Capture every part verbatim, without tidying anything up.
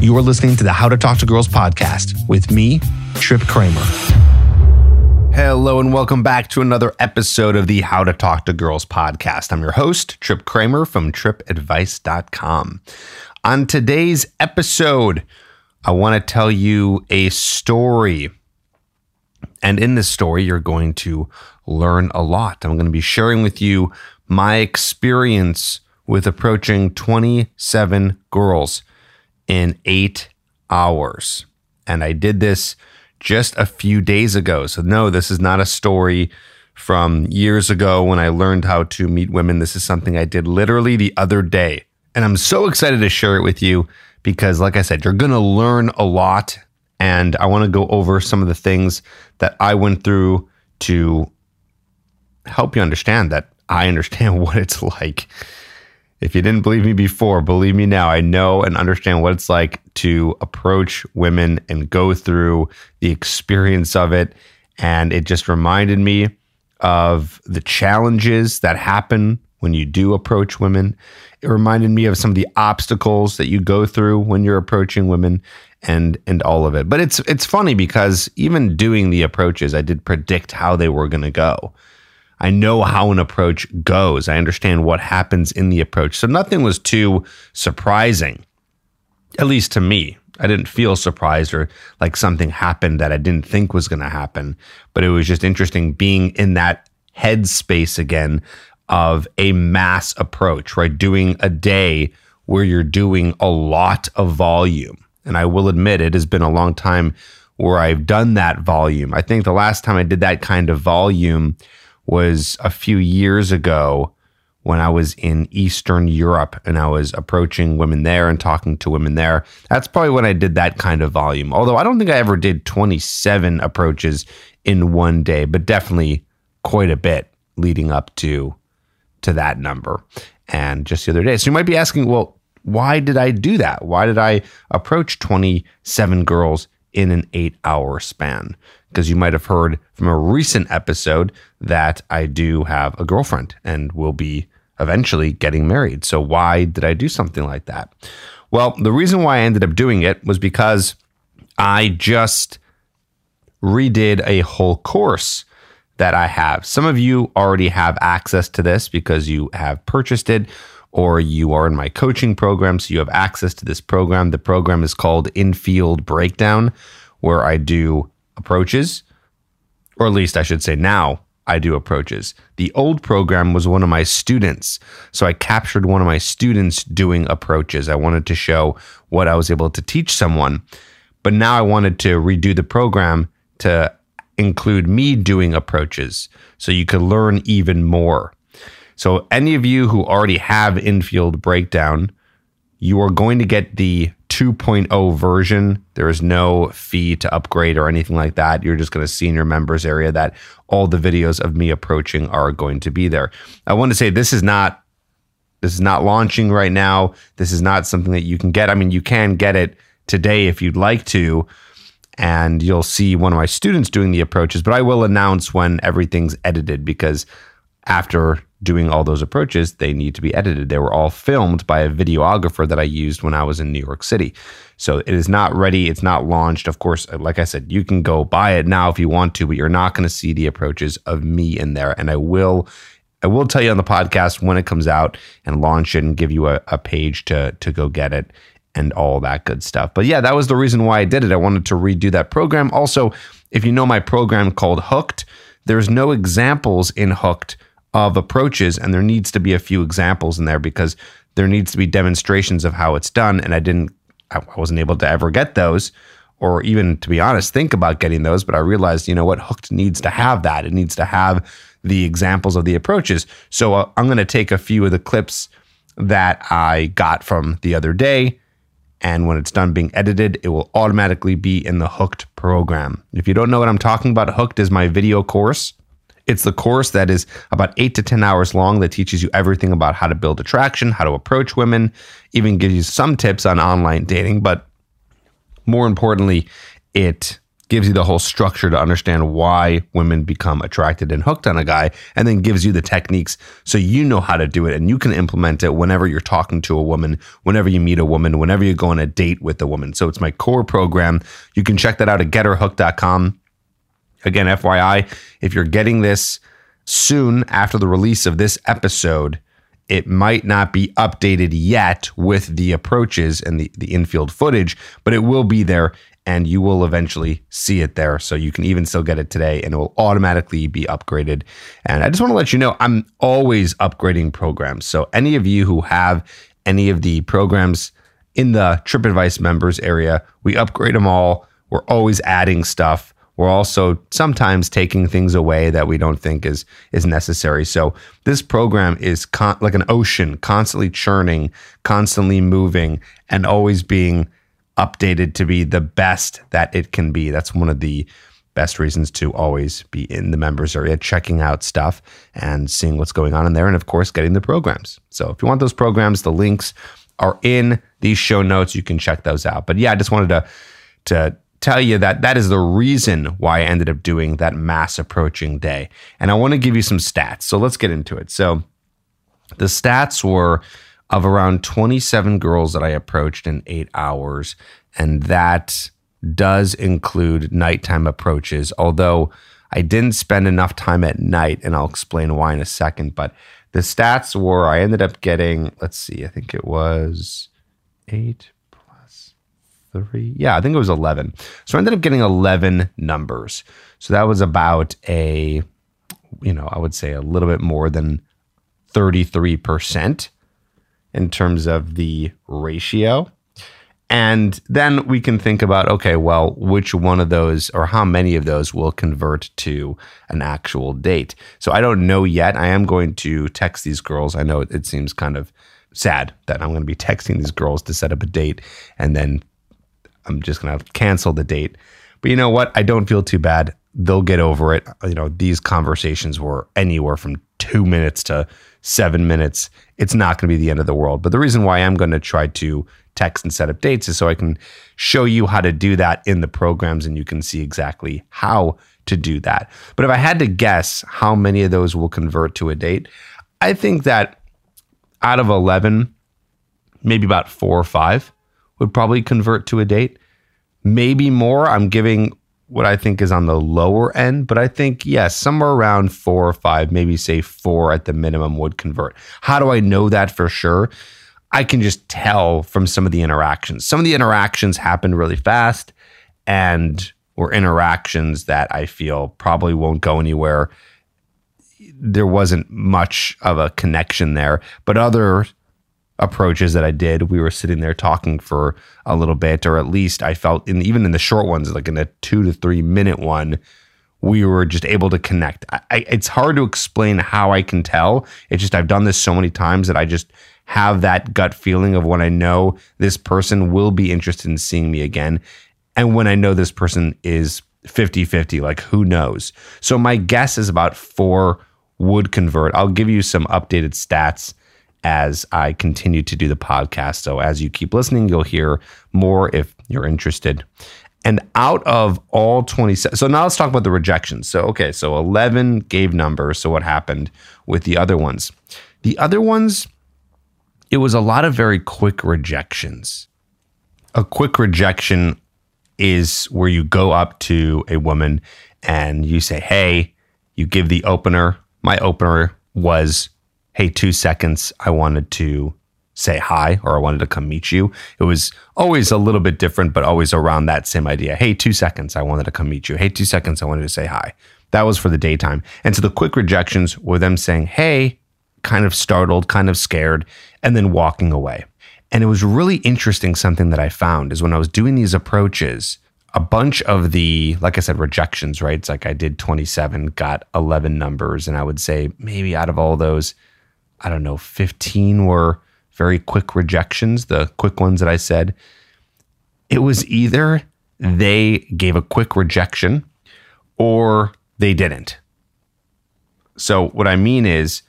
You are listening to the How to Talk to Girls podcast with me, Trip Kramer. Hello and welcome back to another episode of the How to Talk to Girls podcast. I'm your host, Trip Kramer from trip advice dot com. On today's episode, I want to tell you a story. And in this story, you're going to learn a lot. I'm going to be sharing with you my experience with approaching twenty-seven girls in eight hours. And I did this just a few days ago. So no, this is not a story from years ago when I learned how to meet women. This is something I did literally the other day. And I'm so excited to share it with you because, like I said, you're going to learn a lot. And I want to go over some of the things that I went through to help you understand that I understand what it's like. If you didn't believe me before, believe me now. I know and understand what it's like to approach women and go through the experience of it. And it just reminded me of the challenges that happen when you do approach women. It reminded me of some of the obstacles that you go through when you're approaching women and and all of it. But it's it's funny because even doing the approaches, I did predict how they were going to go. I know how an approach goes. I understand what happens in the approach. So nothing was too surprising, at least to me. I didn't feel surprised or like something happened that I didn't think was going to happen. But it was just interesting being in that headspace again of a mass approach, right? Doing a day where you're doing a lot of volume. And I will admit it has been a long time where I've done that volume. I think the last time I did that kind of volume was a few years ago when I was in Eastern Europe and I was approaching women there and talking to women there. That's probably when I did that kind of volume. Although I don't think I ever did twenty-seven approaches in one day, but definitely quite a bit leading up to to that number and just the other day. So you might be asking, well, why did I do that? Why did I approach twenty-seven girls in an eight-hour span? Because you might have heard from a recent episode that I do have a girlfriend and will be eventually getting married. So why did I do something like that? Well, the reason why I ended up doing it was because I just redid a whole course that I have. Some of you already have access to this because you have purchased it, or you are in my coaching program, so you have access to this program. The program is called Infield Breakdown, where I do approaches, or at least I should say now I do approaches. The old program was one of my students, so I captured one of my students doing approaches. I wanted to show what I was able to teach someone, but now I wanted to redo the program to include me doing approaches, so you could learn even more. So any of you who already have Infield Breakdown, you are going to get the two point oh version. There is no fee to upgrade or anything like that. You're just going to see in your members area that all the videos of me approaching are going to be there. I want to say this is not this is not launching right now. This is not something that you can get. I mean, you can get it today if you'd like to, and you'll see one of my students doing the approaches, but I will announce when everything's edited because after doing all those approaches, they need to be edited. They were all filmed by a videographer that I used when I was in New York City. So it is not ready. It's not launched. Of course, like I said, you can go buy it now if you want to, but you're not going to see the approaches of me in there. And I will I will tell you on the podcast when it comes out and launch it and give you a, a page to, to go get it and all that good stuff. But yeah, that was the reason why I did it. I wanted to redo that program. Also, if you know my program called Hooked, there's no examples in Hooked of approaches, and there needs to be a few examples in there because there needs to be demonstrations of how it's done, and I didn't, I wasn't able to ever get those, or even, to be honest, think about getting those, but I realized, you know what, Hooked needs to have that. It needs to have the examples of the approaches. So uh, I'm going to take a few of the clips that I got from the other day, and when it's done being edited, it will automatically be in the Hooked program. If you don't know what I'm talking about, Hooked is my video course. It's the course that is about eight to ten hours long that teaches you everything about how to build attraction, how to approach women, even gives you some tips on online dating. But more importantly, it gives you the whole structure to understand why women become attracted and hooked on a guy, and then gives you the techniques so you know how to do it and you can implement it whenever you're talking to a woman, whenever you meet a woman, whenever you go on a date with a woman. So it's my core program. You can check that out at get her hooked dot com. Again, F Y I, if you're getting this soon after the release of this episode, it might not be updated yet with the approaches and the, the infield footage, but it will be there and you will eventually see it there. So you can even still get it today and it will automatically be upgraded. And I just want to let you know, I'm always upgrading programs. So any of you who have any of the programs in the TripAdvice members area, we upgrade them all. We're always adding stuff. We're also sometimes taking things away that we don't think is is necessary. So this program is con- like an ocean, constantly churning, constantly moving, and always being updated to be the best that it can be. That's one of the best reasons to always be in the members area, checking out stuff and seeing what's going on in there, and of course, getting the programs. So if you want those programs, the links are in these show notes. You can check those out. But yeah, I just wanted to to... tell you that that is the reason why I ended up doing that mass approaching day. And I want to give you some stats. So let's get into it. So the stats were of around twenty-seven girls that I approached in eight hours. And that does include nighttime approaches, although I didn't spend enough time at night, and I'll explain why in a second. But the stats were, I ended up getting, let's see, I think it was eight Three, yeah, I think it was eleven. So I ended up getting eleven numbers. So that was about a, you know, I would say a little bit more than thirty-three percent in terms of the ratio. And then we can think about, okay, well, which one of those or how many of those will convert to an actual date? So I don't know yet. I am going to text these girls. I know it, it seems kind of sad that I'm going to be texting these girls to set up a date and then I'm just going to cancel the date. But you know what? I don't feel too bad. They'll get over it. You know, these conversations were anywhere from two minutes to seven minutes. It's not going to be the end of the world. But the reason why I'm going to try to text and set up dates is so I can show you how to do that in the programs and you can see exactly how to do that. But if I had to guess how many of those will convert to a date, I think that out of eleven, maybe about four or five would probably convert to a date. Maybe more. I'm giving what I think is on the lower end, but I think, yes, somewhere around four or five, maybe say four at the minimum would convert. How do I know that for sure? I can just tell from some of the interactions. Some of the interactions happened really fast and were interactions that I feel probably won't go anywhere. There wasn't much of a connection there, but other approaches that I did, we were sitting there talking for a little bit, or at least I felt in even in the short ones, like in a two to three minute one, we were just able to connect. I, I, it's hard to explain how I can tell. It's just I've done this so many times that I just have that gut feeling of when I know this person will be interested in seeing me again, and when I know this person is fifty-fifty, like who knows. So my guess is about four would convert. I'll give you some updated stats as I continue to do the podcast. So as you keep listening, you'll hear more if you're interested. And out of all twenty-seven, so now let's talk about the rejections. So, okay, so eleven gave numbers. So what happened with the other ones? The other ones, it was a lot of very quick rejections. A quick rejection is where you go up to a woman and you say, hey, you give the opener. My opener was, hey, two seconds, I wanted to say hi, or I wanted to come meet you. It was always a little bit different, but always around that same idea. Hey, two seconds, I wanted to come meet you. Hey, two seconds, I wanted to say hi. That was for the daytime. And so the quick rejections were them saying, hey, kind of startled, kind of scared, and then walking away. And it was really interesting, something that I found is when I was doing these approaches, a bunch of the, like I said, rejections, right? It's like I did twenty-seven, got eleven numbers, and I would say maybe out of all those, I don't know, fifteen were very quick rejections, the quick ones that I said. It was either they gave a quick rejection or they didn't. So what I mean is,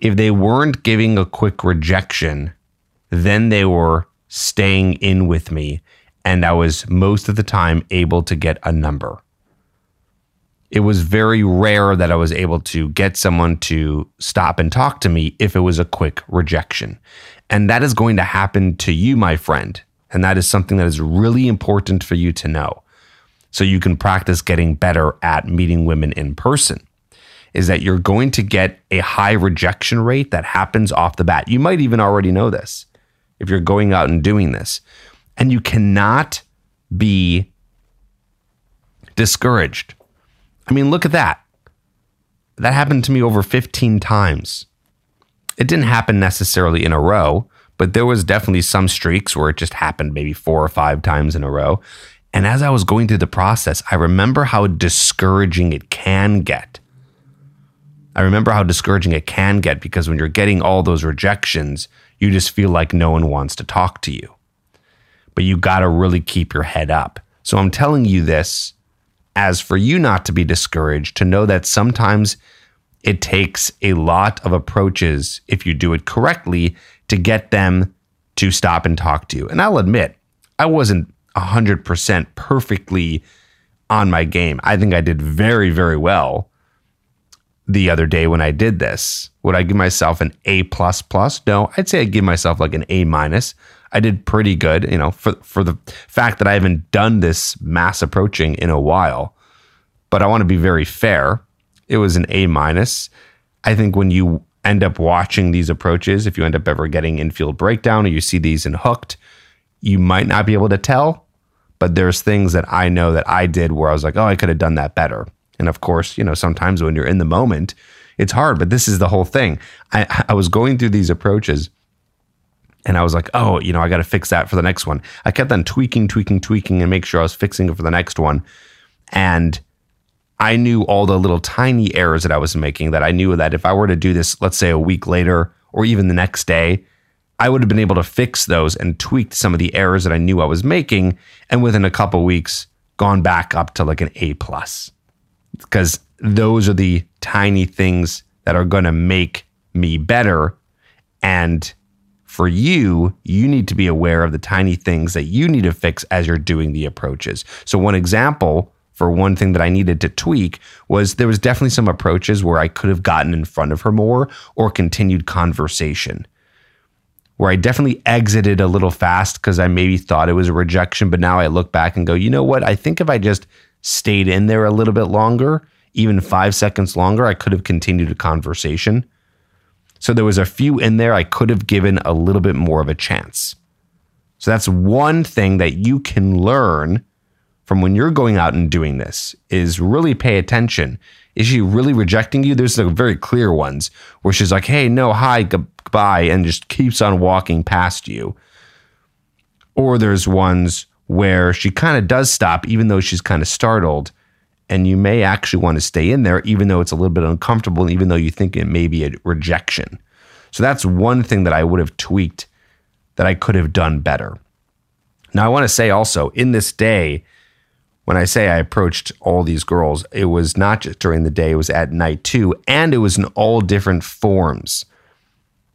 if they weren't giving a quick rejection, then they were staying in with me and I was most of the time able to get a number. It was very rare that I was able to get someone to stop and talk to me if it was a quick rejection. And that is going to happen to you, my friend. And that is something that is really important for you to know. So you can practice getting better at meeting women in person, is that you're going to get a high rejection rate that happens off the bat. You might even already know this if you're going out and doing this. And you cannot be discouraged. I mean, look at that. That happened to me over fifteen times. It didn't happen necessarily in a row, but there was definitely some streaks where it just happened maybe four or five times in a row. And as I was going through the process, I remember how discouraging it can get. I remember how discouraging it can get because when you're getting all those rejections, you just feel like no one wants to talk to you. But you got to really keep your head up. So I'm telling you this as for you not to be discouraged, to know that sometimes it takes a lot of approaches, if you do it correctly, to get them to stop and talk to you. And I'll admit, I wasn't one hundred percent perfectly on my game. I think I did very, very well the other day when I did this. Would I give myself an A plus plus? No, I'd say I'd give myself like an A-. I did pretty good, you know, for for the fact that I haven't done this mass approaching in a while. But I want to be very fair. It was an A-. I think when you end up watching these approaches, if you end up ever getting Infield Breakdown or you see these in Hooked, you might not be able to tell, but there's things that I know that I did where I was like, oh, I could have done that better. And of course, you know, sometimes when you're in the moment, it's hard, but this is the whole thing. I, I was going through these approaches and I was like, oh, you know, I got to fix that for the next one. I kept on tweaking, tweaking, tweaking and make sure I was fixing it for the next one. And I knew all the little tiny errors that I was making, that I knew that if I were to do this, let's say a week later or even the next day, I would have been able to fix those and tweak some of the errors that I knew I was making. And within a couple weeks, gone back up to like an A plus. Because those are the tiny things that are going to make me better. And for you, you need to be aware of the tiny things that you need to fix as you're doing the approaches. So one example for one thing that I needed to tweak was there was definitely some approaches where I could have gotten in front of her more or continued conversation, where I definitely exited a little fast because I maybe thought it was a rejection. But now I look back and go, you know what? I think if I just stayed in there a little bit longer, even five seconds longer, I could have continued a conversation. So there was a few in there I could have given a little bit more of a chance. So that's one thing that you can learn from when you're going out and doing this, is really pay attention. Is she really rejecting you? There's some very clear ones where she's like, hey, no, hi, goodbye, and just keeps on walking past you. Or there's ones where she kind of does stop, even though she's kind of startled, and you may actually want to stay in there, even though it's a little bit uncomfortable, and even though you think it may be a rejection. So that's one thing that I would have tweaked that I could have done better. Now, I want to say also, in this day, when I say I approached all these girls, it was not just during the day, it was at night too, and it was in all different forms.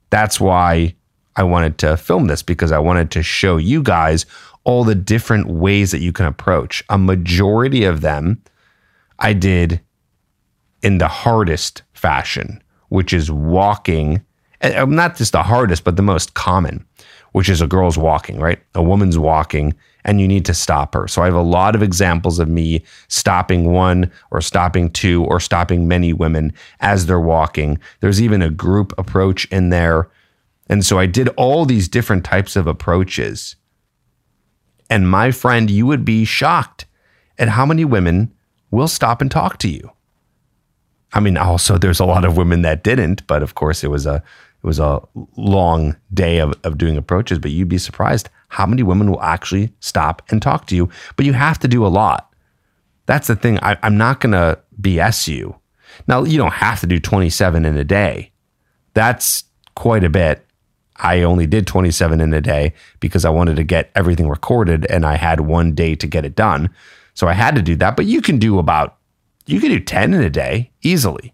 That's why I wanted to film this, because I wanted to show you guys all the different ways that you can approach. A majority of them I did in the hardest fashion, which is walking, and not just the hardest, but the most common, which is a girl's walking, right? A woman's walking and you need to stop her. So I have a lot of examples of me stopping one or stopping two or stopping many women as they're walking. There's even a group approach in there. And so I did all these different types of approaches. And my friend, you would be shocked at how many women will stop and talk to you. I mean, also there's a lot of women that didn't, but of course it was a it was a long day of, of doing approaches, but you'd be surprised how many women will actually stop and talk to you, but you have to do a lot. That's the thing. I, I'm not going to B S you. Now, you don't have to do twenty-seven in a day. That's quite a bit. I only did twenty-seven in a day because I wanted to get everything recorded and I had one day to get it done. So I had to do that, but you can do about, you can do ten in a day easily.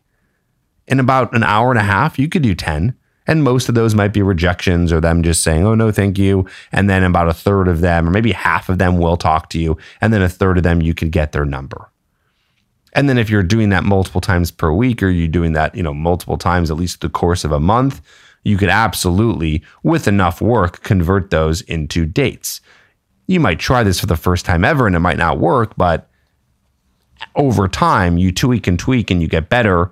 In about an hour and a half, you could do ten. And most of those might be rejections or them just saying, oh, no, thank you. And then about a third of them, or maybe half of them, will talk to you. And then a third of them, you could get their number. And then if you're doing that multiple times per week, or you're doing that, you know, multiple times, at least the course of a month, you could absolutely, with enough work, convert those into dates. You might try this for the first time ever and it might not work, but over time, you tweak and tweak and you get better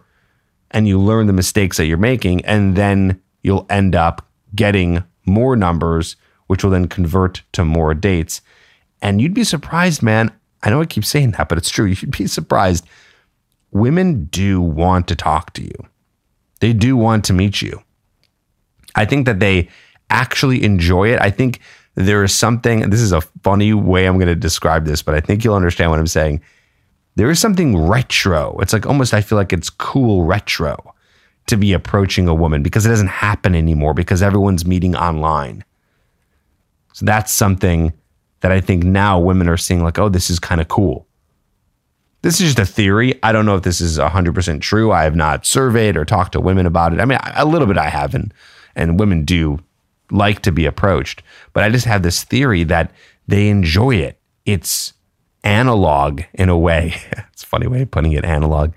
and you learn the mistakes that you're making, and then you'll end up getting more numbers, which will then convert to more dates. And you'd be surprised, man. I know I keep saying that, but it's true. You'd be surprised. Women do want to talk to you. They do want to meet you. I think that they actually enjoy it. I think there is something, this is a funny way I'm going to describe this, but I think you'll understand what I'm saying. There is something retro. It's like almost, I feel like it's cool retro to be approaching a woman, because it doesn't happen anymore, because everyone's meeting online. So that's something that I think now women are seeing, like, oh, this is kind of cool. This is just a theory. I don't know if this is one hundred percent true. I have not surveyed or talked to women about it. I mean, a little bit I haven't. And women do like to be approached, but I just have this theory that they enjoy it. It's analog in a way. It's a funny way of putting it, analog.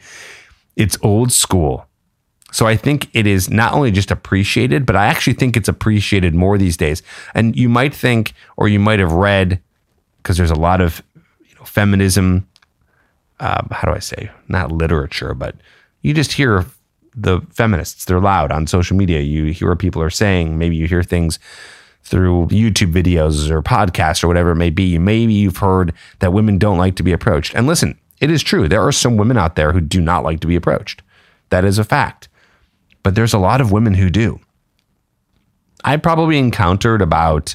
It's old school. So I think it is not only just appreciated, but I actually think it's appreciated more these days. And you might think, or you might have read, because there's a lot of, you know, feminism, uh, how do I say, not literature, but you just hear the feminists, they're loud on social media. You hear what people are saying. Maybe you hear things through YouTube videos or podcasts or whatever it may be. Maybe you've heard that women don't like to be approached. And listen, it is true. There are some women out there who do not like to be approached. That is a fact. But there's a lot of women who do. I probably encountered about,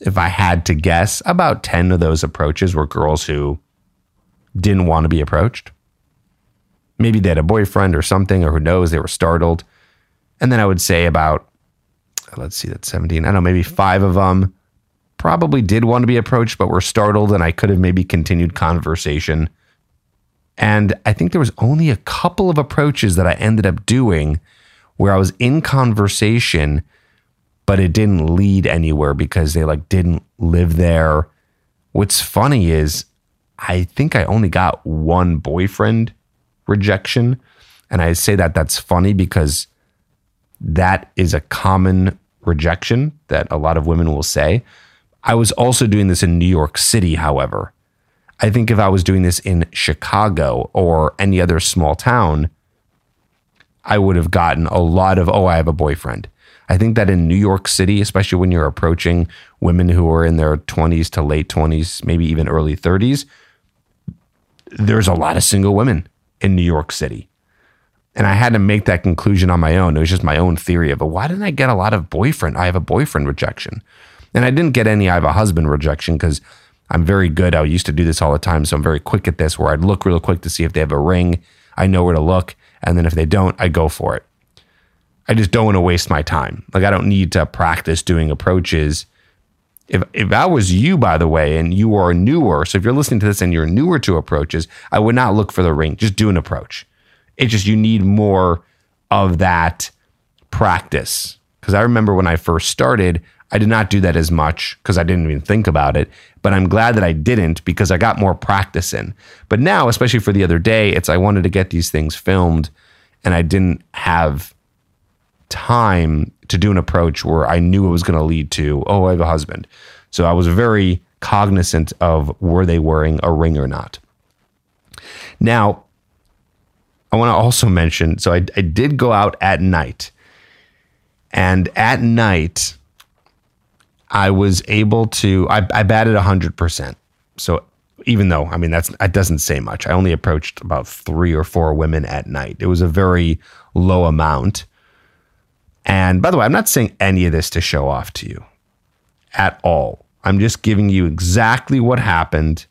if I had to guess, about ten of those approaches were girls who didn't want to be approached. Maybe they had a boyfriend or something, or who knows, they were startled. And then I would say about, let's see, that's seventeen. I don't know, maybe five of them probably did want to be approached, but were startled, and I could have maybe continued conversation. And I think there was only a couple of approaches that I ended up doing where I was in conversation, but it didn't lead anywhere because they like didn't live there. What's funny is I think I only got one boyfriend rejection. And I say that that's funny because that is a common rejection that a lot of women will say. I was also doing this in New York City, however. I think if I was doing this in Chicago or any other small town, I would have gotten a lot of, oh, I have a boyfriend. I think that in New York City, especially when you're approaching women who are in their twenties to late twenties, maybe even early thirties, there's a lot of single women in New York City. And I had to make that conclusion on my own. It was just my own theory of, but why didn't I get a lot of boyfriend? I have a boyfriend rejection. And I didn't get any I have a husband rejection because I'm very good. I used to do this all the time. So I'm very quick at this, where I'd look real quick to see if they have a ring. I know where to look. And then if they don't, I go for it. I just don't want to waste my time. Like, I don't need to practice doing approaches. If if I was you, by the way, and you are newer, so if you're listening to this and you're newer to approaches, I would not look for the ring. Just do an approach. It's just you need more of that practice. Because I remember when I first started, I did not do that as much because I didn't even think about it. But I'm glad that I didn't, because I got more practice in. But now, especially for the other day, it's I wanted to get these things filmed and I didn't have time to do an approach where I knew it was going to lead to, oh, I have a husband. So I was very cognizant of, were they wearing a ring or not? Now, I want to also mention, so I, I did go out at night, and at night I was able to, I, I batted one hundred percent. So even though, I mean, that's, that doesn't say much. I only approached about three or four women at night. It was a very low amount. And by the way, I'm not saying any of this to show off to you at all. I'm just giving you exactly what happened.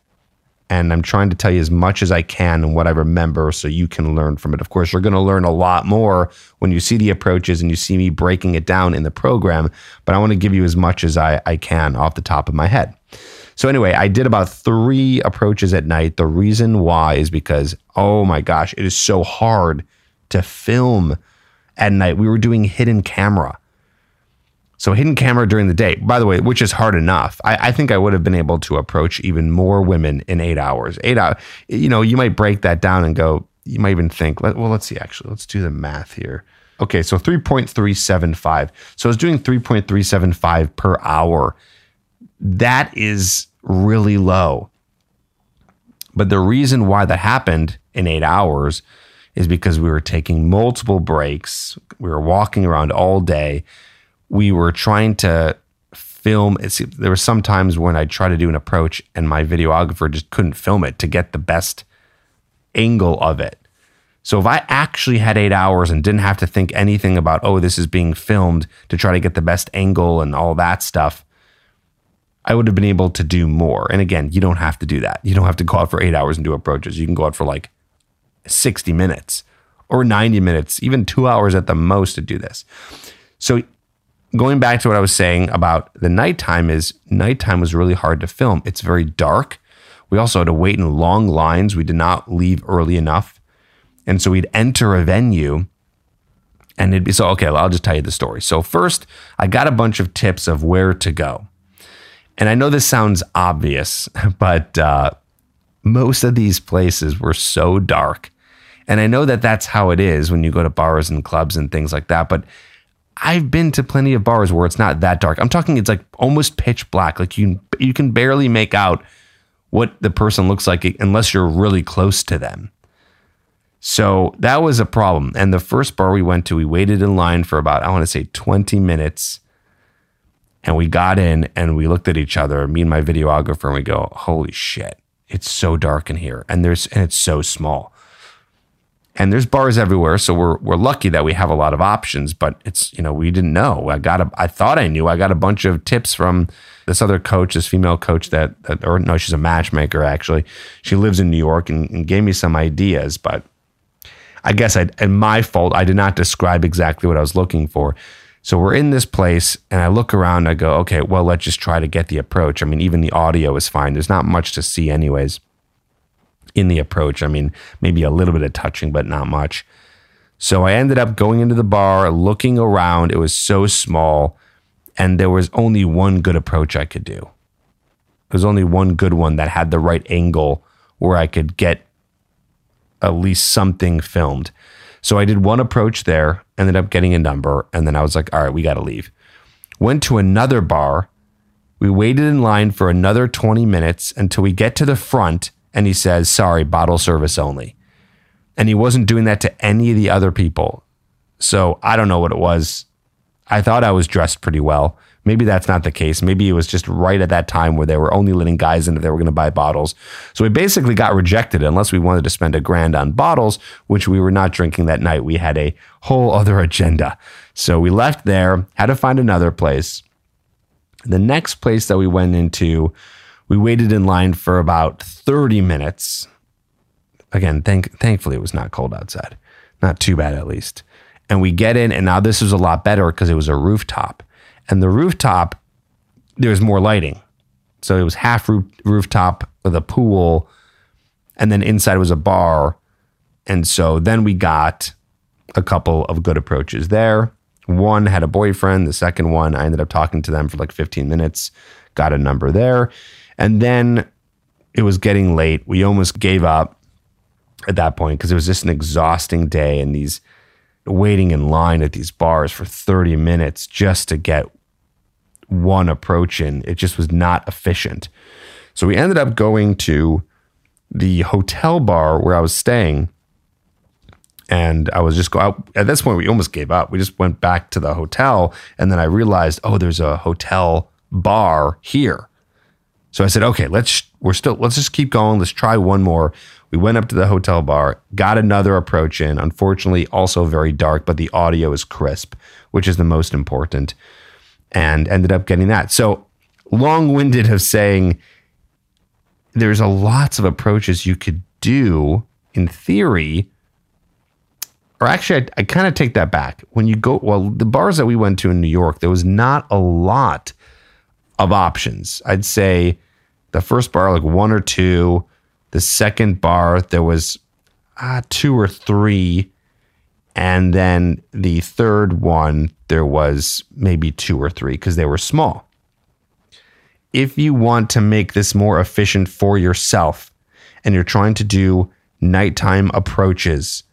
And I'm trying to tell you as much as I can and what I remember so you can learn from it. Of course, you're going to learn a lot more when you see the approaches and you see me breaking it down in the program. But I want to give you as much as I, I can off the top of my head. So anyway, I did about three approaches at night. The reason why is because, oh my gosh, it is so hard to film at night. We were doing hidden camera. So hidden camera during the day, by the way, which is hard enough. I, I think I would have been able to approach even more women in eight hours. Eight hours, you know, you might break that down and go, you might even think, well, let's see, actually, let's do the math here. Okay, so three point three seven five. So I was doing three point three seven five per hour. That is really low. But the reason why that happened in eight hours is because we were taking multiple breaks. We were walking around all day. We were trying to film. It's, there were some times when I tried to do an approach and my videographer just couldn't film it to get the best angle of it. So if I actually had eight hours and didn't have to think anything about, oh, this is being filmed to try to get the best angle and all that stuff, I would have been able to do more. And again, you don't have to do that. You don't have to go out for eight hours and do approaches. You can go out for like sixty minutes or ninety minutes, even two hours at the most to do this. So going back to what I was saying about the nighttime is nighttime was really hard to film. It's very dark. We also had to wait in long lines. We did not leave early enough. And so we'd enter a venue and it'd be so, okay, well, I'll just tell you the story. So first I got a bunch of tips of where to go. And I know this sounds obvious, but uh, most of these places were so dark. And I know that that's how it is when you go to bars and clubs and things like that. But I've been to plenty of bars where it's not that dark. I'm talking, it's like almost pitch black. Like you, you can barely make out what the person looks like unless you're really close to them. So that was a problem. And the first bar we went to, we waited in line for about, I want to say twenty minutes. And we got in and we looked at each other, me and my videographer, and we go, holy shit, it's so dark in here. And there's, and it's so small. And there's bars everywhere. So we're, we're lucky that we have a lot of options, but it's, you know, we didn't know. I got a, I thought I knew. I got a bunch of tips from this other coach, this female coach that, that or no, she's a matchmaker actually. She lives in New York and, and gave me some ideas, but I guess I, and my fault, I did not describe exactly what I was looking for. So we're in this place and I look around, I go, okay, well, let's just try to get the approach. I mean, even the audio is fine. There's not much to see anyways in the approach. I mean, maybe a little bit of touching, but not much. So I ended up going into the bar, looking around. It was so small and there was only one good approach I could do. There was only one good one that had the right angle where I could get at least something filmed. So I did one approach there, ended up getting a number, and then I was like, all right, we got to leave. Went to another bar. We waited in line for another twenty minutes until we get to the front, and he says, sorry, bottle service only. And he wasn't doing that to any of the other people. So I don't know what it was. I thought I was dressed pretty well. Maybe that's not the case. Maybe it was just right at that time where they were only letting guys in if they were going to buy bottles. So we basically got rejected unless we wanted to spend a grand on bottles, which we were not drinking that night. We had a whole other agenda. So we left there, had to find another place. The next place that we went into, we waited in line for about thirty minutes. Again, thank, thankfully it was not cold outside. Not too bad at least. And we get in, and now this was a lot better because it was a rooftop. And the rooftop, there was more lighting. So it was half roof, rooftop with a pool. And then inside was a bar. And so then we got a couple of good approaches there. One had a boyfriend. The second one, I ended up talking to them for like fifteen minutes. Got a number there. And then it was getting late. We almost gave up at that point because it was just an exhausting day and these waiting in line at these bars for thirty minutes just to get one approach in. It just was not efficient. So we ended up going to the hotel bar where I was staying. And I was just going, at this point, we almost gave up. We just went back to the hotel. And then I realized, oh, there's a hotel bar here. So I said, okay, let's, we're still, let's just keep going. Let's try one more. We went up to the hotel bar, got another approach in. Unfortunately, also very dark, but the audio is crisp, which is the most important, and ended up getting that. So long-winded of saying there's a lots of approaches you could do in theory, or actually I, I kind of take that back. When you go, well, the bars that we went to in New York, there was not a lot of options. I'd say the first bar, like one or two. The second bar, there was uh, two or three. And then the third one, there was maybe two or three because they were small. If you want to make this more efficient for yourself and you're trying to do nighttime approaches,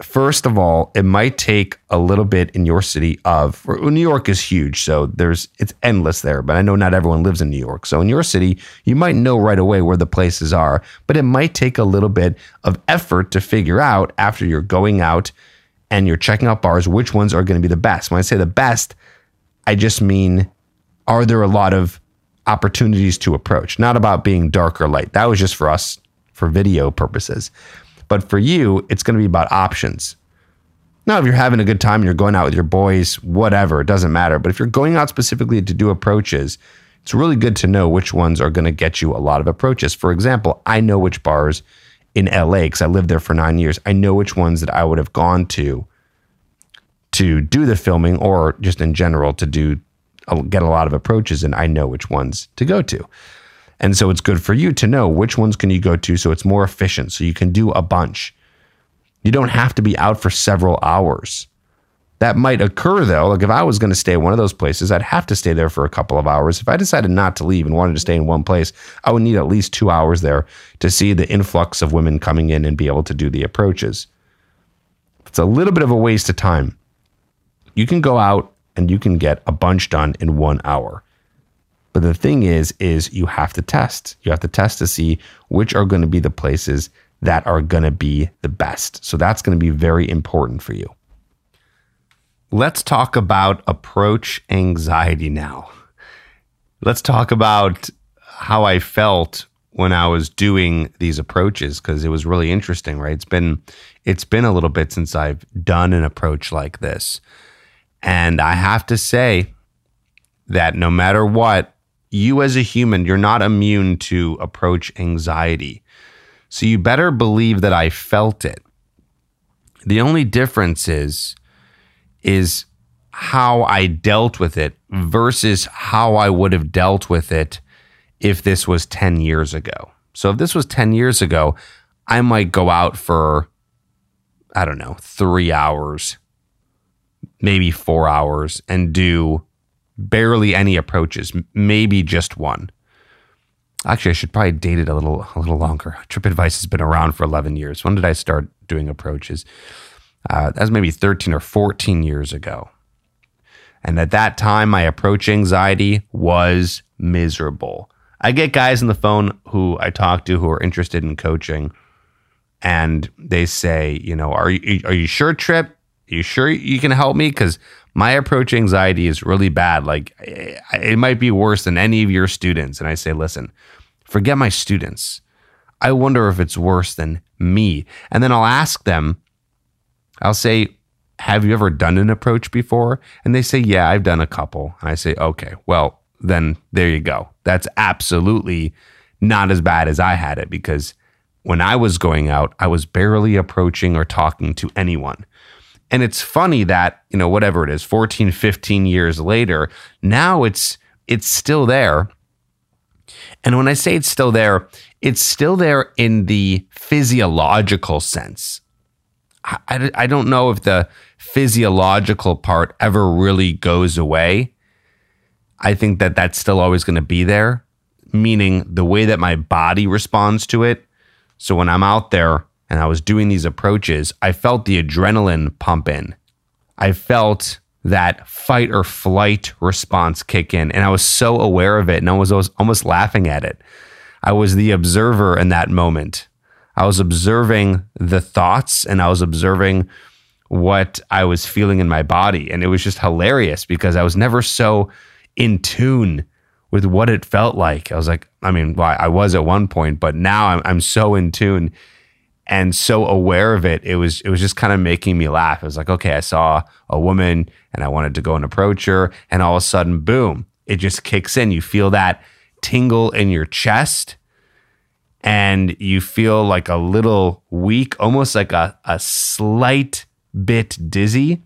first of all, it might take a little bit in your city of, or New York is huge, so there's it's endless there, but I know not everyone lives in New York. So in your city, you might know right away where the places are, but it might take a little bit of effort to figure out after you're going out and you're checking out bars, which ones are going to be the best. When I say the best, I just mean, are there a lot of opportunities to approach? Not about being dark or light. That was just for us, for video purposes. But for you, it's going to be about options. Now, if you're having a good time and you're going out with your boys, whatever, it doesn't matter. But if you're going out specifically to do approaches, it's really good to know which ones are going to get you a lot of approaches. For example, I know which bars in L A, because I lived there for nine years, I know which ones that I would have gone to to do the filming or just in general to do get a lot of approaches, and I know which ones to go to. And so it's good for you to know which ones can you go to so it's more efficient, so you can do a bunch. You don't have to be out for several hours. That might occur though. Like if I was going to stay at one of those places, I'd have to stay there for a couple of hours. If I decided not to leave and wanted to stay in one place, I would need at least two hours there to see the influx of women coming in and be able to do the approaches. It's a little bit of a waste of time. You can go out and you can get a bunch done in one hour. But the thing is, is you have to test. You have to test to see which are going to be the places that are going to be the best. So that's going to be very important for you. Let's talk about approach anxiety now. Let's talk about how I felt when I was doing these approaches, because it was really interesting, right? It's been, it's been a little bit since I've done an approach like this. And I have to say that no matter what, you as a human, you're not immune to approach anxiety. So you better believe that I felt it. The only difference is, is how I dealt with it versus how I would have dealt with it if this was ten years ago. So if this was ten years ago, I might go out for, I don't know, three hours, maybe four hours and do barely any approaches, maybe just one. Actually, I should probably date it a little a little longer. TripAdvice has been around for eleven years. When did I start doing approaches? Uh, that was maybe thirteen or fourteen years ago. And at that time, my approach anxiety was miserable. I get guys on the phone who I talk to who are interested in coaching, and they say, you know, are you, are you sure, Trip? Are you sure you can help me? Because my approach anxiety is really bad. Like it might be worse than any of your students. And I say, listen, forget my students. I wonder if it's worse than me. And then I'll ask them, I'll say, have you ever done an approach before? And they say, yeah, I've done a couple. And I say, okay, well, then there you go. That's absolutely not as bad as I had it, because when I was going out, I was barely approaching or talking to anyone. And it's funny that, you know, whatever it is, fourteen, fifteen years later, now it's it's still there. And when I say it's still there, it's still there in the physiological sense. I, I don't know if the physiological part ever really goes away. I think that that's still always going to be there, meaning the way that my body responds to it. So when I'm out there, and I was doing these approaches, I felt the adrenaline pump in. I felt that fight or flight response kick in. And I was so aware of it. And I was, I was almost laughing at it. I was the observer in that moment. I was observing the thoughts and I was observing what I was feeling in my body. And it was just hilarious because I was never so in tune with what it felt like. I was like, I mean, well, I was at one point, but now I'm, I'm so in tune and so aware of it, it was it was just kind of making me laugh. It was like, okay, I saw a woman and I wanted to go and approach her, and all of a sudden, boom, it just kicks in. You feel that tingle in your chest and you feel like a little weak, almost like a, a slight bit dizzy.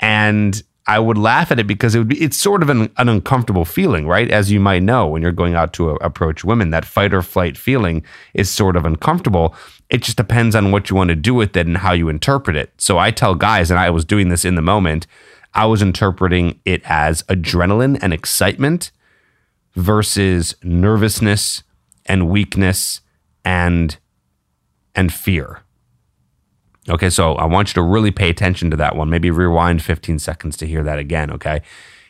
And I would laugh at it because it would be, it's sort of an, an uncomfortable feeling, right? As you might know, when you're going out to a, approach women, that fight or flight feeling is sort of uncomfortable. It just depends on what you want to do with it and how you interpret it. So I tell guys, and I was doing this in the moment, I was interpreting it as adrenaline and excitement versus nervousness and weakness and, and fear. Okay, so I want you to really pay attention to that one. Maybe rewind fifteen seconds to hear that again, okay?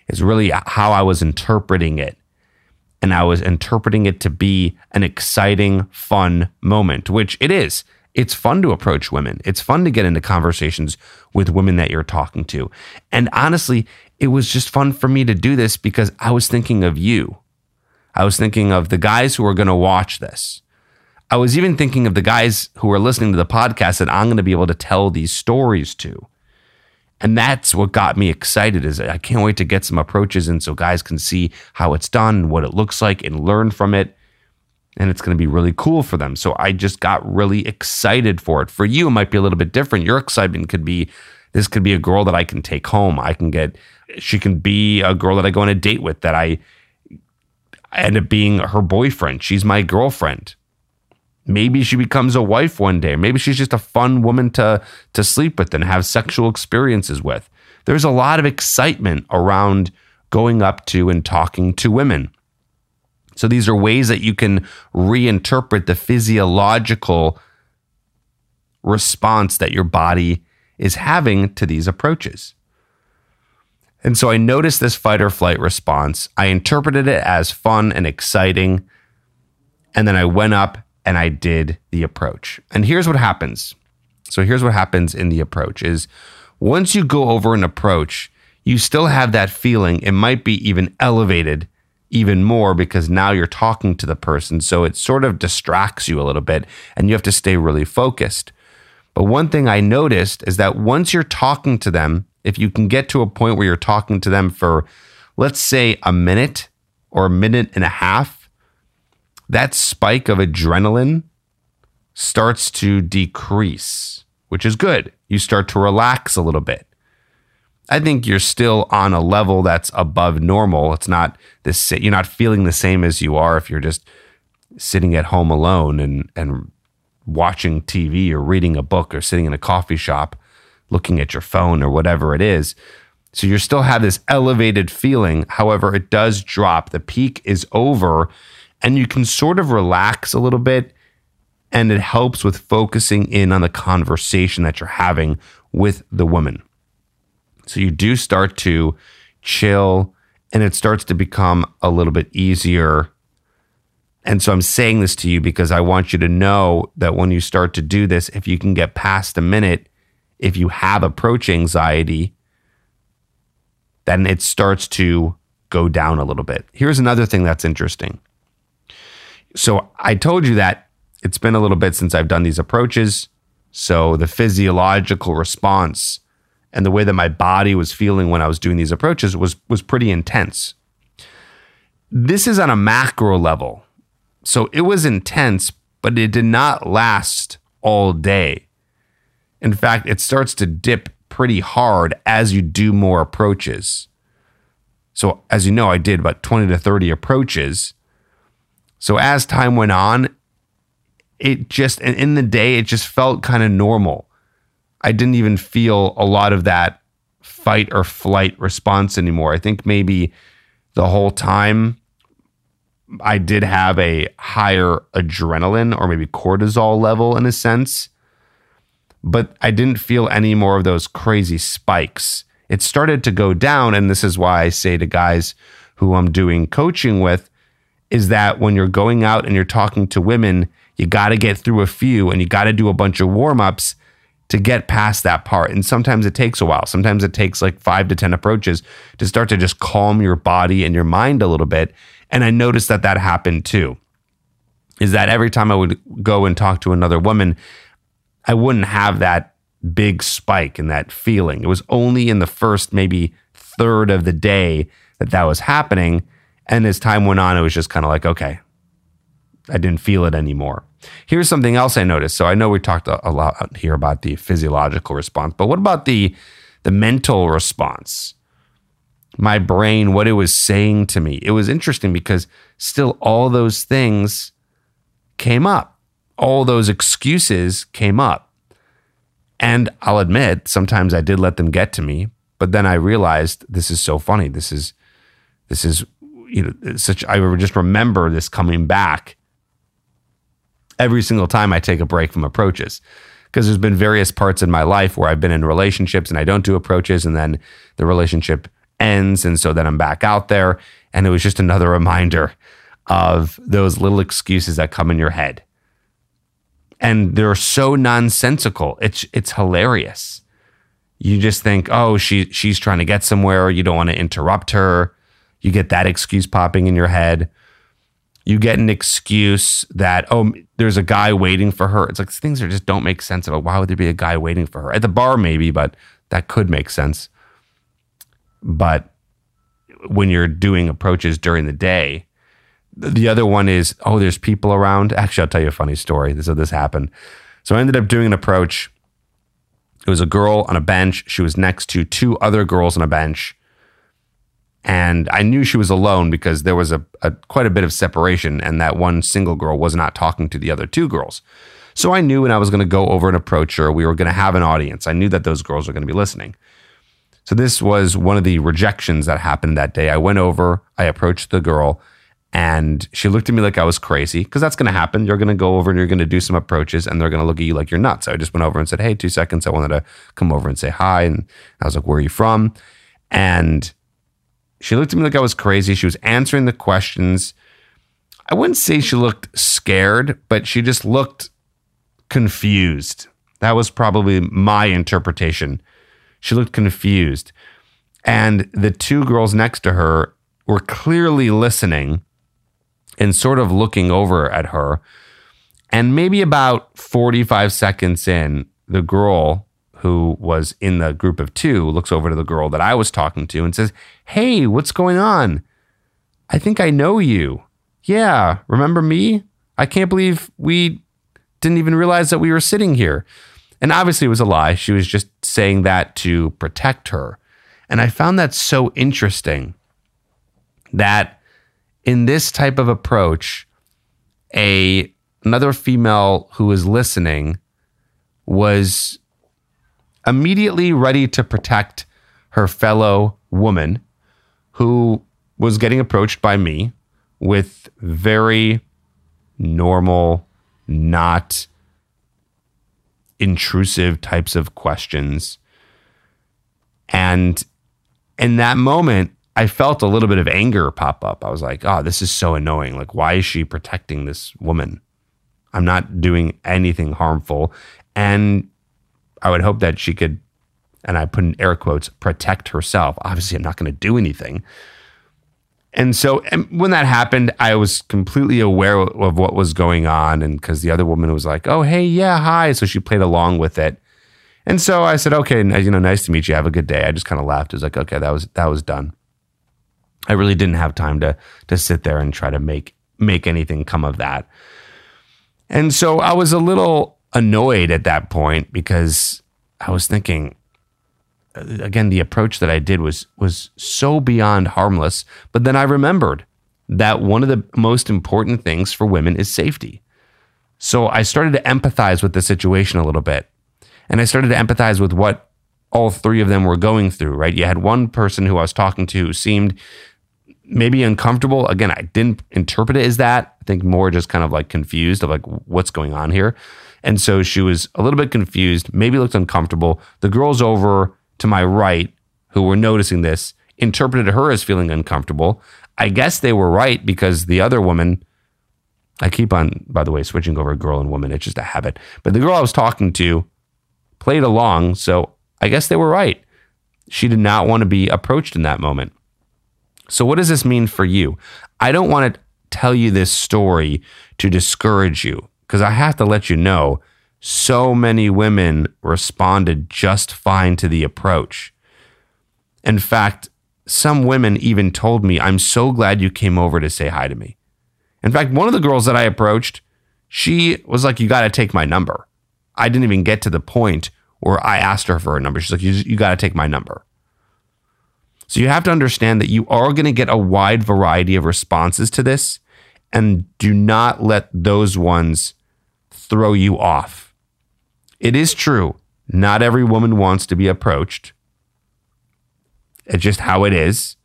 It's really how I was interpreting it. And I was interpreting it to be an exciting, fun moment, which it is. It's fun to approach women. It's fun to get into conversations with women that you're talking to. And honestly, it was just fun for me to do this because I was thinking of you. I was thinking of the guys who are going to watch this. I was even thinking of the guys who are listening to the podcast that I'm going to be able to tell these stories to. And that's what got me excited, is I can't wait to get some approaches in so guys can see how it's done, what it looks like, and learn from it. And it's going to be really cool for them. So I just got really excited for it. For you, it might be a little bit different. Your excitement could be, this could be a girl that I can take home. I can get, she can be a girl that I go on a date with, that I, I end up being her boyfriend. She's my girlfriend. Maybe she becomes a wife one day. Maybe she's just a fun woman to, to sleep with and have sexual experiences with. There's a lot of excitement around going up to and talking to women. So these are ways that you can reinterpret the physiological response that your body is having to these approaches. And so I noticed this fight or flight response. I interpreted it as fun and exciting. And then I went up and I did the approach. And here's what happens. So here's what happens in the approach is once you go over an approach, you still have that feeling. It might be even elevated even more because now you're talking to the person. So it sort of distracts you a little bit and you have to stay really focused. But one thing I noticed is that once you're talking to them, if you can get to a point where you're talking to them for, let's say, a minute or a minute and a half, that spike of adrenaline starts to decrease, which is good. You start to relax a little bit. I think you're still on a level that's above normal. It's not this, you're not feeling the same as you are if you're just sitting at home alone and, and watching T V or reading a book or sitting in a coffee shop, looking at your phone or whatever it is. So you still have this elevated feeling. However, it does drop. The peak is over. And you can sort of relax a little bit, and it helps with focusing in on the conversation that you're having with the woman. So you do start to chill, and it starts to become a little bit easier. And so I'm saying this to you because I want you to know that when you start to do this, if you can get past a minute, if you have approach anxiety, then it starts to go down a little bit. Here's another thing that's interesting. So I told you that it's been a little bit since I've done these approaches. So the physiological response and the way that my body was feeling when I was doing these approaches was, was pretty intense. This is on a macro level. So it was intense, but it did not last all day. In fact, it starts to dip pretty hard as you do more approaches. So as you know, I did about twenty to thirty approaches. So as time went on, it just, and in the day, it just felt kind of normal. I didn't even feel a lot of that fight or flight response anymore. I think maybe the whole time I did have a higher adrenaline or maybe cortisol level in a sense, but I didn't feel any more of those crazy spikes. It started to go down. And this is why I say to guys who I'm doing coaching with, is that when you're going out and you're talking to women, you got to get through a few and you got to do a bunch of warm-ups to get past that part. And sometimes it takes a while. Sometimes it takes like five to ten approaches to start to just calm your body and your mind a little bit. And I noticed that that happened too, is that every time I would go and talk to another woman, I wouldn't have that big spike and that feeling. It was only in the first maybe third of the day that that was happening. And as time went on, it was just kind of like, okay, I didn't feel it anymore. Here's something else I noticed. So I know we talked a, a lot here about the physiological response, but what about the, the mental response? my brain, what it was saying to me. It was interesting because still all those things came up. All those excuses came up. And I'll admit, sometimes I did let them get to me, but then I realized this is so funny. This is, this is, you know, such, I just remember this coming back every single time I take a break from approaches. Because there's been various parts in my life where I've been in relationships and I don't do approaches, and then the relationship ends. And so then I'm back out there. And it was just another reminder of those little excuses that come in your head. And they're so nonsensical. It's it's hilarious. You just think, oh, she she's trying to get somewhere. You don't want to interrupt her. You get that excuse popping in your head. You get an excuse that, oh, there's a guy waiting for her. It's like things that just don't make sense about why would there be a guy waiting for her? At the bar maybe, but that could make sense. But when you're doing approaches during the day, the other one is, oh, there's people around. Actually, I'll tell you a funny story. So this happened. So I ended up doing an approach. It was a girl on a bench. She was next to two other girls on a bench. And I knew she was alone because there was a, a quite a bit of separation, and that one single girl was not talking to the other two girls. So I knew when I was going to go over and approach her, we were going to have an audience. I knew that those girls were going to be listening. So this was one of the rejections that happened that day. I went over, I approached the girl, and she looked at me like I was crazy, because that's going to happen. You're going to go over and you're going to do some approaches, and they're going to look at you like you're nuts. So I just went over and said, hey, two seconds. I wanted to come over and say hi. And I was like, where are you from? And she looked at me like I was crazy. She was answering the questions. I wouldn't say she looked scared, but she just looked confused. That was probably my interpretation. She looked confused. And the two girls next to her were clearly listening and sort of looking over at her. And maybe about forty-five seconds in, the girl who was in the group of two looks over to the girl that I was talking to and says, hey, what's going on? I think I know you. Yeah, remember me? I can't believe we didn't even realize that we were sitting here. And obviously it was a lie. She was just saying that to protect her. And I found that so interesting that in this type of approach, a another female who was listening was immediately ready to protect her fellow woman who was getting approached by me with very normal, not intrusive types of questions. And in that moment, I felt a little bit of anger pop up. I was like, oh, this is so annoying. Like, why is she protecting this woman? I'm not doing anything harmful. And I would hope that she could, and I put in air quotes, protect herself. Obviously, I'm not going to do anything. And so and when that happened, I was completely aware of what was going on. And because the other woman was like, oh, hey, yeah, hi. So she played along with it. And so I said, okay, you know, nice to meet you. Have a good day. I just kind of laughed. It was like, okay, that was that was done. I really didn't have time to, to sit there and try to make, make anything come of that. And so I was a little annoyed at that point because I was thinking, again, the approach that I did was was so beyond harmless. But then I remembered that one of the most important things for women is safety. So I started to empathize with the situation a little bit. And I started to empathize with what all three of them were going through, right? You had one person who I was talking to who seemed maybe uncomfortable. Again, I didn't interpret it as that. I think more just kind of like confused of like, what's going on here? And so she was a little bit confused, maybe looked uncomfortable. The girls over to my right who were noticing this interpreted her as feeling uncomfortable. I guess they were right because the other woman, I keep on, by the way, switching over girl and woman. It's just a habit. But the girl I was talking to played along. So I guess they were right. She did not want to be approached in that moment. So what does this mean for you? I don't want to tell you this story to discourage you, because I have to let you know, so many women responded just fine to the approach. In fact, some women even told me, I'm so glad you came over to say hi to me. In fact, one of the girls that I approached, she was like, you got to take my number. I didn't even get to the point where I asked her for her number. She's like, you, you got to take my number. So you have to understand that you are going to get a wide variety of responses to this, and do not let those ones throw you off. It is true. Not every woman wants to be approached. It's just how it is.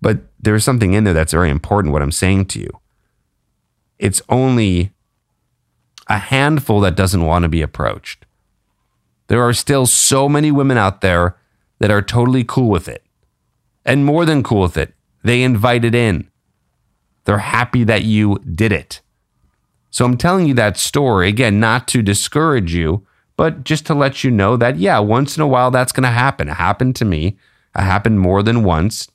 But there's something in there that's very important, what I'm saying to you. It's only a handful that doesn't want to be approached. There are still so many women out there that are totally cool with it. And more than cool with it. They invite it in. They're happy that you did it. So I'm telling you that story, again, not to discourage you, but just to let you know that, yeah, once in a while that's going to happen. It happened to me. It happened more than once.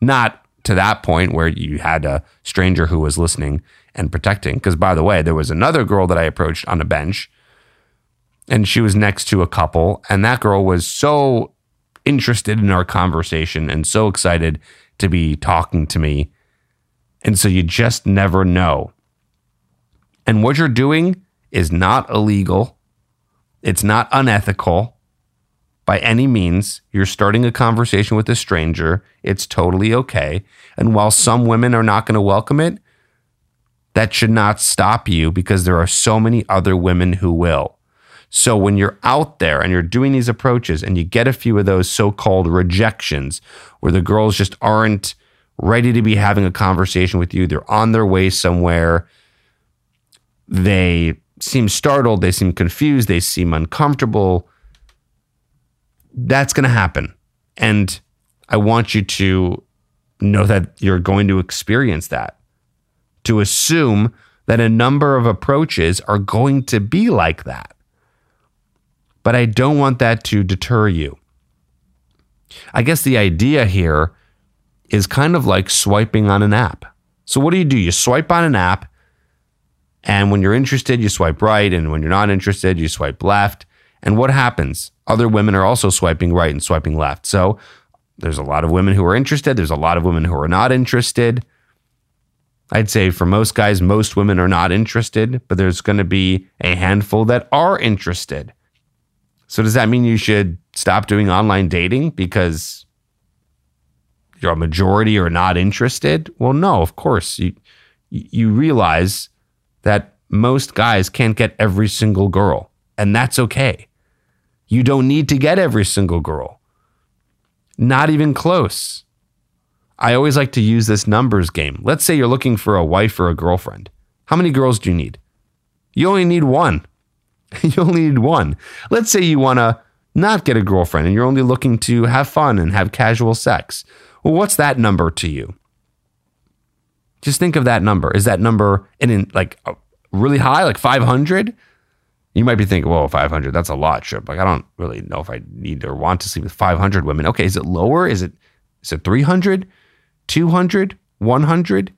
Not to that point where you had a stranger who was listening and protecting. Because by the way, there was another girl that I approached on a bench, and she was next to a couple. And that girl was so interested in our conversation and so excited to be talking to me. And so you just never know. And what you're doing is not illegal. It's not unethical by any means. You're starting a conversation with a stranger. It's totally okay. And while some women are not going to welcome it, that should not stop you, because there are so many other women who will. So when you're out there and you're doing these approaches and you get a few of those so-called rejections where the girls just aren't ready to be having a conversation with you, they're on their way somewhere, they seem startled, they seem confused, they seem uncomfortable. That's going to happen. And I want you to know that you're going to experience that. To assume that a number of approaches are going to be like that. But I don't want that to deter you. I guess the idea here is kind of like swiping on an app. So what do you do? You swipe on an app. And when you're interested, you swipe right. And when you're not interested, you swipe left. And what happens? Other women are also swiping right and swiping left. So there's a lot of women who are interested. There's a lot of women who are not interested. I'd say for most guys, most women are not interested. But there's going to be a handful that are interested. So does that mean you should stop doing online dating because your majority are not interested? Well, no, of course. You, you realize that most guys can't get every single girl, and that's okay. You don't need to get every single girl. Not even close. I always like to use this numbers game. Let's say you're looking for a wife or a girlfriend. How many girls do you need? You only need one. You only need one. Let's say you want to not get a girlfriend and you're only looking to have fun and have casual sex. Well, what's that number to you? Just think of that number. Is that number in, in like really high, like five hundred? You might be thinking, well, five hundred, that's a lot, Trip. Like, I don't really know if I need or want to sleep with five hundred women. Okay, is it lower? Is it is it three hundred, two hundred, one hundred?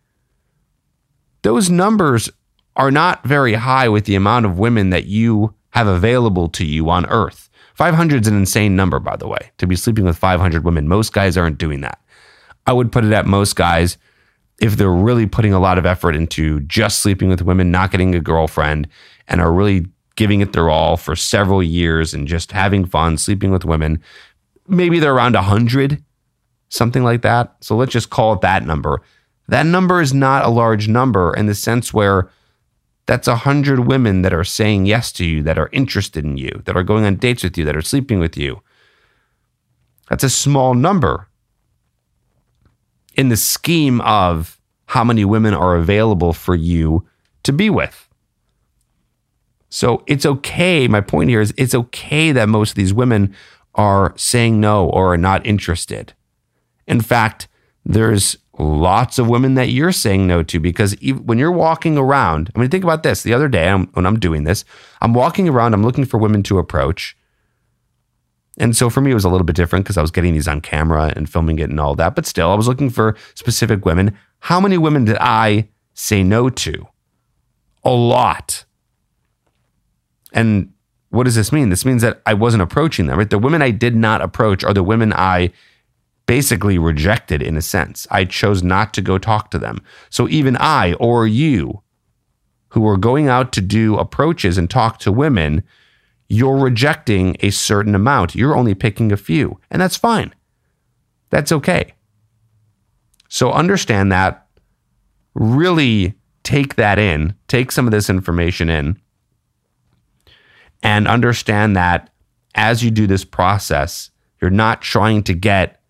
Those numbers are not very high with the amount of women that you have available to you on Earth. five hundred is an insane number, by the way, to be sleeping with five hundred women. Most guys aren't doing that. I would put it at most guys, if they're really putting a lot of effort into just sleeping with women, not getting a girlfriend, and are really giving it their all for several years and just having fun sleeping with women, maybe they're around one hundred, something like that. So let's just call it that number. That number is not a large number in the sense where that's one hundred women that are saying yes to you, that are interested in you, that are going on dates with you, that are sleeping with you. That's a small number in the scheme of how many women are available for you to be with. So it's okay. My point here is it's okay that most of these women are saying no or are not interested. In fact, there's lots of women that you're saying no to, because even when you're walking around, I mean, think about this. The other day I'm, when I'm doing this, I'm walking around, I'm looking for women to approach. And so for me, it was a little bit different because I was getting these on camera and filming it and all that. But still, I was looking for specific women. How many women did I say no to? A lot. And what does this mean? This means that I wasn't approaching them, right? The women I did not approach are the women I basically rejected in a sense. I chose not to go talk to them. So even I or you who are going out to do approaches and talk to women, you're rejecting a certain amount. You're only picking a few, and that's fine. that's okay. So understand that, really take that in, take some of this information in, and understand that as you do this process, you're not trying to get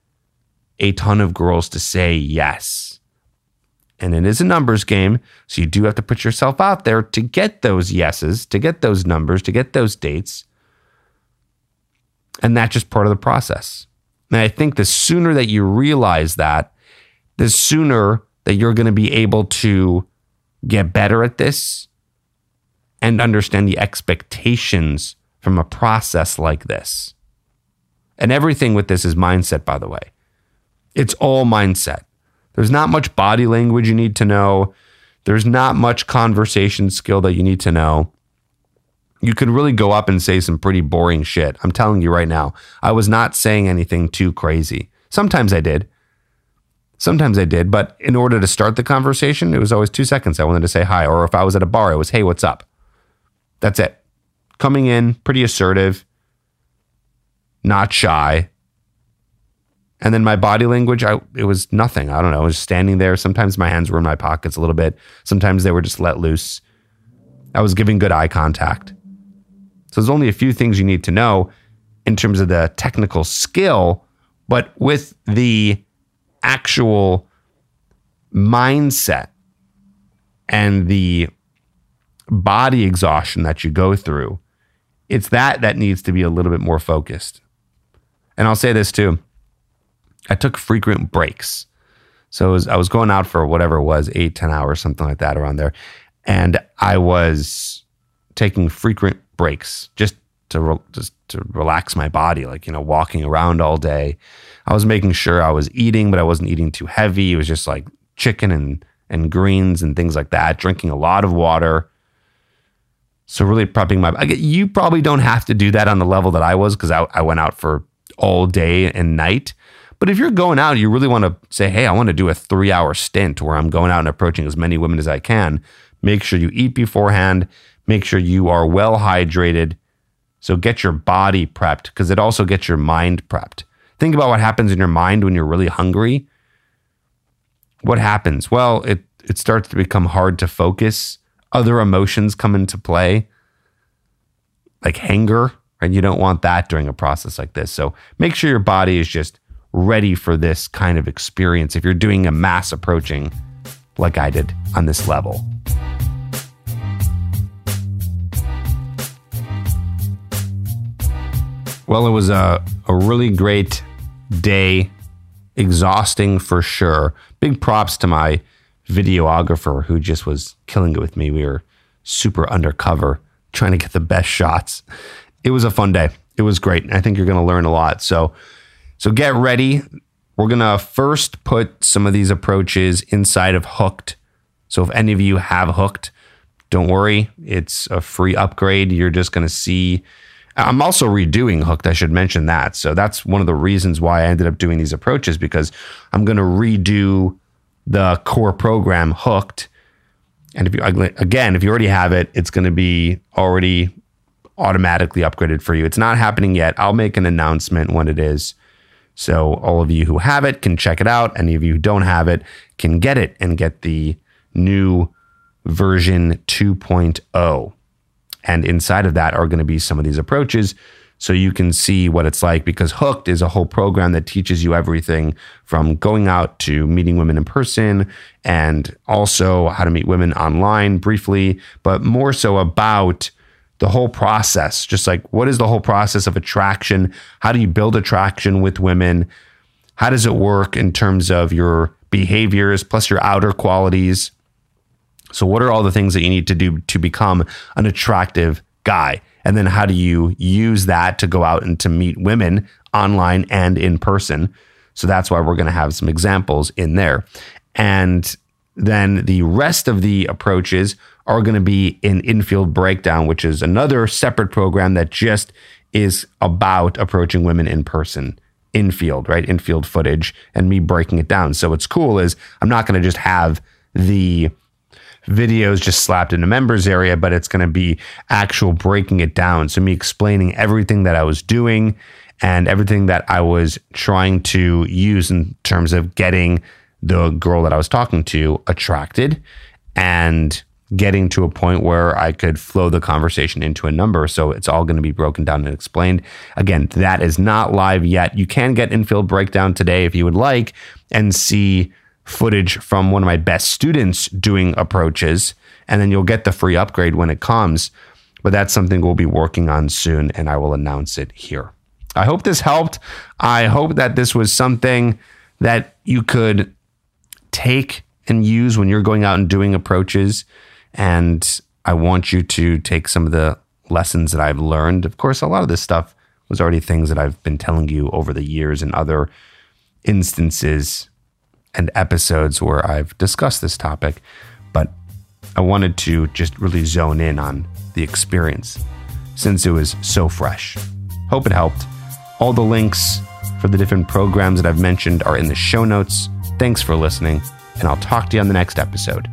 a ton of girls to say yes. And it is a numbers game, so you do have to put yourself out there to get those yeses, to get those numbers, to get those dates. And that's just part of the process. And I think the sooner that you realize that, the sooner that you're going to be able to get better at this and understand the expectations from a process like this. And everything with this is mindset, by the way. It's all mindset. There's not much body language you need to know. There's not much conversation skill that you need to know. You could really go up and say some pretty boring shit. I'm telling you right now, I was not saying anything too crazy. Sometimes I did. Sometimes I did. But in order to start the conversation, it was always two seconds. I wanted to say hi. Or if I was at a bar, it was, hey, what's up? That's it. Coming in, pretty assertive, not shy. And then my body language, I, it was nothing. I don't know. I was standing there. Sometimes my hands were in my pockets a little bit. Sometimes they were just let loose. I was giving good eye contact. So there's only a few things you need to know in terms of the technical skill, but with the actual mindset and the body exhaustion that you go through, it's that that needs to be a little bit more focused. And I'll say this too. I took frequent breaks. So was, I was going out for whatever it was, eight, ten hours, something like that around there. And I was taking frequent breaks just to re- just to relax my body, like, you know, walking around all day. I was making sure I was eating, but I wasn't eating too heavy. It was just like chicken and, and greens and things like that, drinking a lot of water. So really prepping my body. You probably don't have to do that on the level that I was because I, I went out for all day and night. But if you're going out, you really want to say, hey, I want to do a three-hour stint where I'm going out and approaching as many women as I can. Make sure you eat beforehand. Make sure you are well hydrated. So get your body prepped because it also gets your mind prepped. Think about what happens in your mind when you're really hungry. What happens? Well, it, it starts to become hard to focus. Other emotions come into play, like hunger, and you don't want that during a process like this. So make sure your body is just ready for this kind of experience if you're doing a mass approaching like I did on this level. Well, it was a, a really great day, exhausting for sure. Big props to my videographer who just was killing it with me. We were super undercover trying to get the best shots. It was a fun day. It was great. I think you're going to learn a lot. So So get ready. We're going to first put some of these approaches inside of Hooked. So if any of you have Hooked, don't worry. It's a free upgrade. You're just going to see. I'm also redoing Hooked. I should mention that. So that's one of the reasons why I ended up doing these approaches, because I'm going to redo the core program Hooked. And if you, again, if you already have it, it's going to be already automatically upgraded for you. It's not happening yet. I'll make an announcement when it is. So all of you who have it can check it out. Any of you who don't have it can get it and get the new version two point oh. And inside of that are going to be some of these approaches so you can see what it's like, because Hooked is a whole program that teaches you everything from going out to meeting women in person and also how to meet women online briefly, but more so about the whole process, just like what is the whole process of attraction? How do you build attraction with women? How does it work in terms of your behaviors plus your outer qualities? So what are all the things that you need to do to become an attractive guy? And then how do you use that to go out and to meet women online and in person? So that's why we're going to have some examples in there. And then the rest of the approaches are going to be in Infield Breakdown, which is another separate program that just is about approaching women in person, infield, right? Infield footage and me breaking it down. So what's cool is I'm not going to just have the videos just slapped in the members area, but it's going to be actual breaking it down. So me explaining everything that I was doing and everything that I was trying to use in terms of getting the girl that I was talking to attracted and getting to a point where I could flow the conversation into a number. So it's all going to be broken down and explained. Again, that is not live yet. You can get Infield Breakdown today if you would like and see footage from one of my best students doing approaches, and then you'll get the free upgrade when it comes. But that's something we'll be working on soon, and I will announce it here. I hope this helped. I hope that this was something that you could take and use when you're going out and doing approaches. And I want you to take some of the lessons that I've learned. Of course, a lot of this stuff was already things that I've been telling you over the years in other instances and episodes where I've discussed this topic. But I wanted to just really zone in on the experience since it was so fresh. Hope it helped. All the links for the different programs that I've mentioned are in the show notes. Thanks for listening, and I'll talk to you on the next episode.